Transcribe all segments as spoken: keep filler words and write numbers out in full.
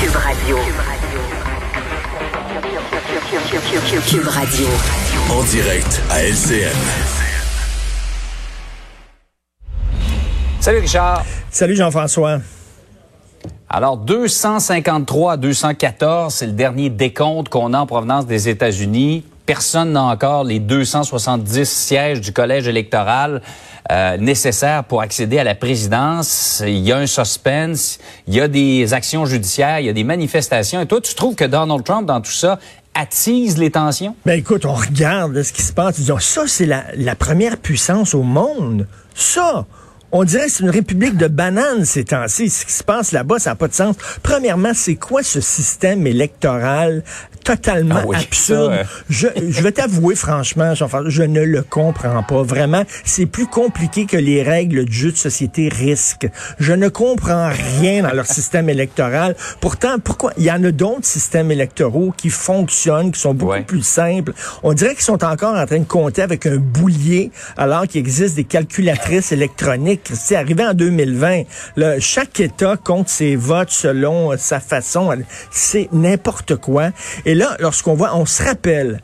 Cube Radio. Cube Radio. Cube, Cube, Cube, Cube, Cube Radio. En direct à L C M. Salut Richard. Salut Jean-François. Alors, deux cent cinquante-trois à deux cent quatorze, c'est le dernier décompte qu'on a en provenance des États-Unis. Personne n'a encore les deux cent soixante-dix sièges du collège électoral euh, nécessaires pour accéder à la présidence. Il y a un suspense, il y a des actions judiciaires, il y a des manifestations. Et toi, tu trouves que Donald Trump, dans tout ça, attise les tensions? Ben écoute, on regarde là, ce qui se passe. Disons, ça, c'est la, la première puissance au monde. Ça! On dirait que c'est une république de bananes ces temps-ci. Ce qui se passe là-bas, ça n'a pas de sens. Premièrement, c'est quoi ce système électoral totalement ah oui, absurde? Ça, euh... je, je vais t'avouer franchement, Jean-François, je ne le comprends pas. Vraiment, c'est plus compliqué que les règles du jeu de société risque. Je ne comprends rien dans leur système électoral. Pourtant, pourquoi? Il y en a d'autres systèmes électoraux qui fonctionnent, qui sont beaucoup ouais. plus simples. On dirait qu'ils sont encore en train de compter avec un boulier alors qu'il existe des calculatrices électroniques. C'est arrivé en deux mille vingt. Là, chaque État compte ses votes selon euh, sa façon. C'est n'importe quoi. Et là, lorsqu'on voit, on se rappelle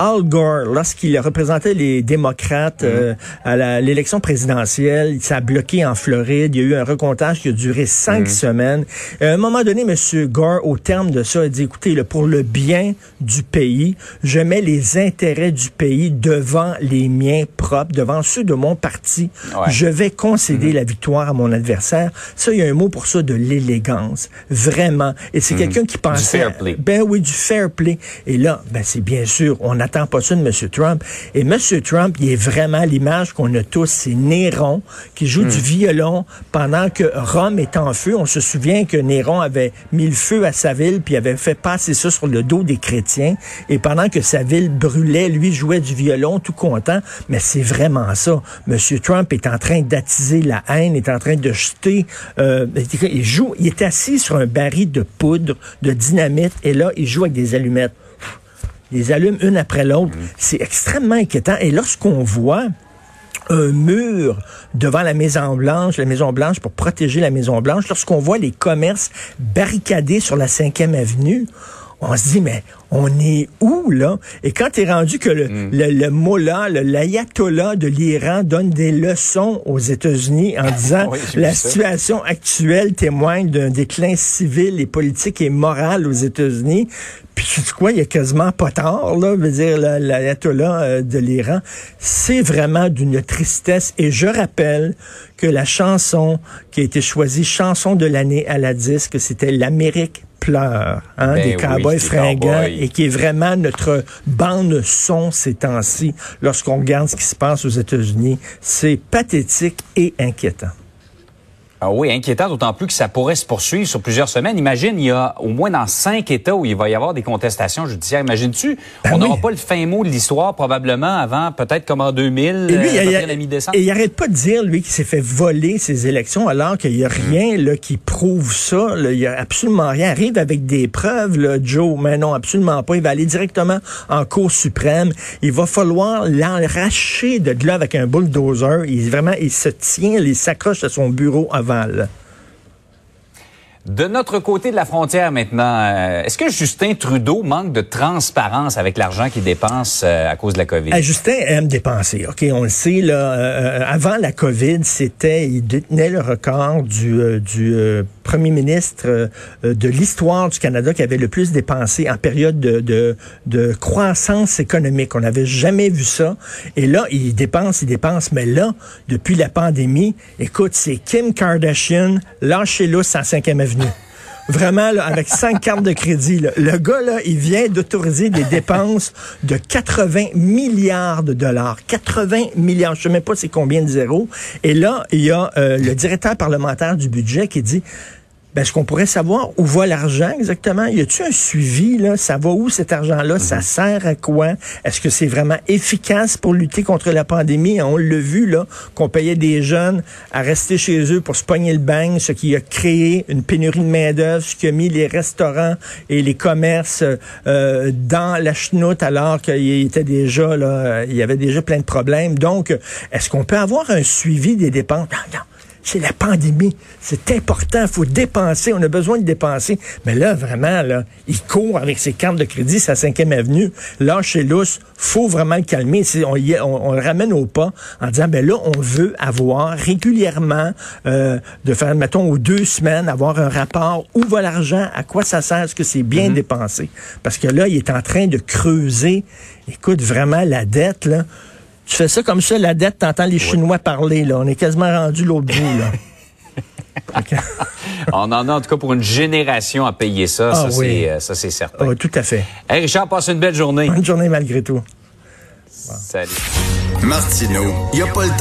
Al Gore, lorsqu'il représentait les démocrates euh, à la, l'élection présidentielle, ça a bloqué en Floride. Il y a eu un recomptage qui a duré cinq mm. semaines. Et à un moment donné, M. Gore, au terme de ça, a dit, écoutez, là, pour le bien du pays, je mets les intérêts du pays devant les miens propres, devant ceux de mon parti. Ouais. Je vais concéder mm. la victoire à mon adversaire. Ça, il y a un mot pour ça, de l'élégance. Vraiment. Et c'est mm. quelqu'un qui pensait... Du fair play. Ben oui, du fair play. Et là, ben c'est bien sûr, on a n'attend pas ça de M. Trump. Et M. Trump, il est vraiment l'image qu'on a tous, c'est Néron qui joue mmh. du violon pendant que Rome est en feu. On se souvient que Néron avait mis le feu à sa ville puis avait fait passer ça sur le dos des chrétiens. Et pendant que sa ville brûlait, lui jouait du violon tout content. Mais c'est vraiment ça. M. Trump est en train d'attiser la haine, est en train de jeter... Euh, il joue, il est assis sur un baril de poudre, de dynamite, et là, il joue avec des allumettes. Les allument une après l'autre. Mmh. C'est extrêmement inquiétant. Et lorsqu'on voit un mur devant la Maison-Blanche, la Maison-Blanche pour protéger la Maison-Blanche, lorsqu'on voit les commerces barricadés sur la cinquième avenue, on se dit, mais on est où, là? Et quand t'es rendu que le, mm. le, le Mollah, le, l'ayatollah de l'Iran donne des leçons aux États-Unis en disant oui, la situation ça. actuelle témoigne d'un déclin civil et politique et moral aux États-Unis. Puis tu dis quoi, il y a quasiment pas tard, là, veut dire la, l'ayatollah de l'Iran. C'est vraiment d'une tristesse. Et je rappelle que la chanson qui a été choisie, chanson de l'année à la disque, c'était l'Amérique pleure, hein, ben des cowboys oui, fringants, cowboys. Et qui est vraiment notre bande son ces temps-ci. Lorsqu'on regarde ce qui se passe aux États-Unis, c'est pathétique et inquiétant. Ah oui, inquiétant, d'autant plus que ça pourrait se poursuivre sur plusieurs semaines. Imagine, il y a au moins dans cinq États où il va y avoir des contestations judiciaires. Imagines-tu, ben on n'aura oui. pas le fin mot de l'histoire probablement avant, peut-être comme en deux mille, et lui, euh, il a, la mi-décembre. Et il n'arrête pas de dire, lui, qu'il s'est fait voler ses élections alors qu'il n'y a rien là, qui prouve ça. Là. Il n'y a absolument rien. Il arrive avec des preuves, là, Joe, mais non, absolument pas. Il va aller directement en Cour suprême. Il va falloir l'arracher de là avec un bulldozer. Il, vraiment, il se tient, il s'accroche à son bureau avant. De notre côté de la frontière maintenant, euh, est-ce que Justin Trudeau manque de transparence avec l'argent qu'il dépense euh, à cause de la COVID? Ah, Justin aime dépenser, OK, on le sait, là, euh, avant la COVID, c'était, il détenait le record du, euh, du euh, premier ministre euh, de l'histoire du Canada qui avait le plus dépensé en période de, de, de croissance économique. On n'avait jamais vu ça. Et là, il dépense, il dépense. Mais là, depuis la pandémie, écoute, c'est Kim Kardashian, lâchez-le à cinquième avenue. Vraiment, là, avec cinq cartes de crédit, là. Le gars, là, il vient d'autoriser des dépenses de quatre-vingts milliards de dollars. quatre-vingts milliards, je ne sais même pas c'est combien de zéros. Et là, il y a euh, le directeur parlementaire du budget qui dit... ben, est-ce qu'on pourrait savoir où va l'argent exactement? Y a-t-il un suivi, là? Ça va où cet argent-là? Mm-hmm. Ça sert à quoi? Est-ce que c'est vraiment efficace pour lutter contre la pandémie? On l'a vu, là, qu'on payait des jeunes à rester chez eux pour se pogner le bang, ce qui a créé une pénurie de main-d'œuvre, ce qui a mis les restaurants et les commerces euh, dans la chenoute alors qu'il était déjà, là, il y avait déjà plein de problèmes. Donc, est-ce qu'on peut avoir un suivi des dépenses? Non, non. C'est la pandémie. C'est important. Il faut dépenser. On a besoin de dépenser. Mais là, vraiment, là, il court avec ses cartes de crédit, sa cinquième avenue. Là, chez Lousse, faut vraiment le calmer. C'est, on, on, on le ramène au pas en disant, ben là, on veut avoir régulièrement, euh, de faire, mettons, aux deux semaines, avoir un rapport. Où va l'argent? À quoi ça sert? Est-ce que c'est bien mm-hmm. dépensé? Parce que là, il est en train de creuser. Écoute, vraiment, la dette, là, tu fais ça comme ça, la dette, t'entends les Chinois ouais. parler, là. On est quasiment rendu l'autre bout, là. Okay. On en a, en tout cas, pour une génération à payer ça. Ah, ça, oui. c'est, ça, c'est certain. Oh, tout à fait. Hey, Richard, passe une belle journée. Bonne journée, malgré tout. Bon. Salut. Martineau, il n'y a pas le temps.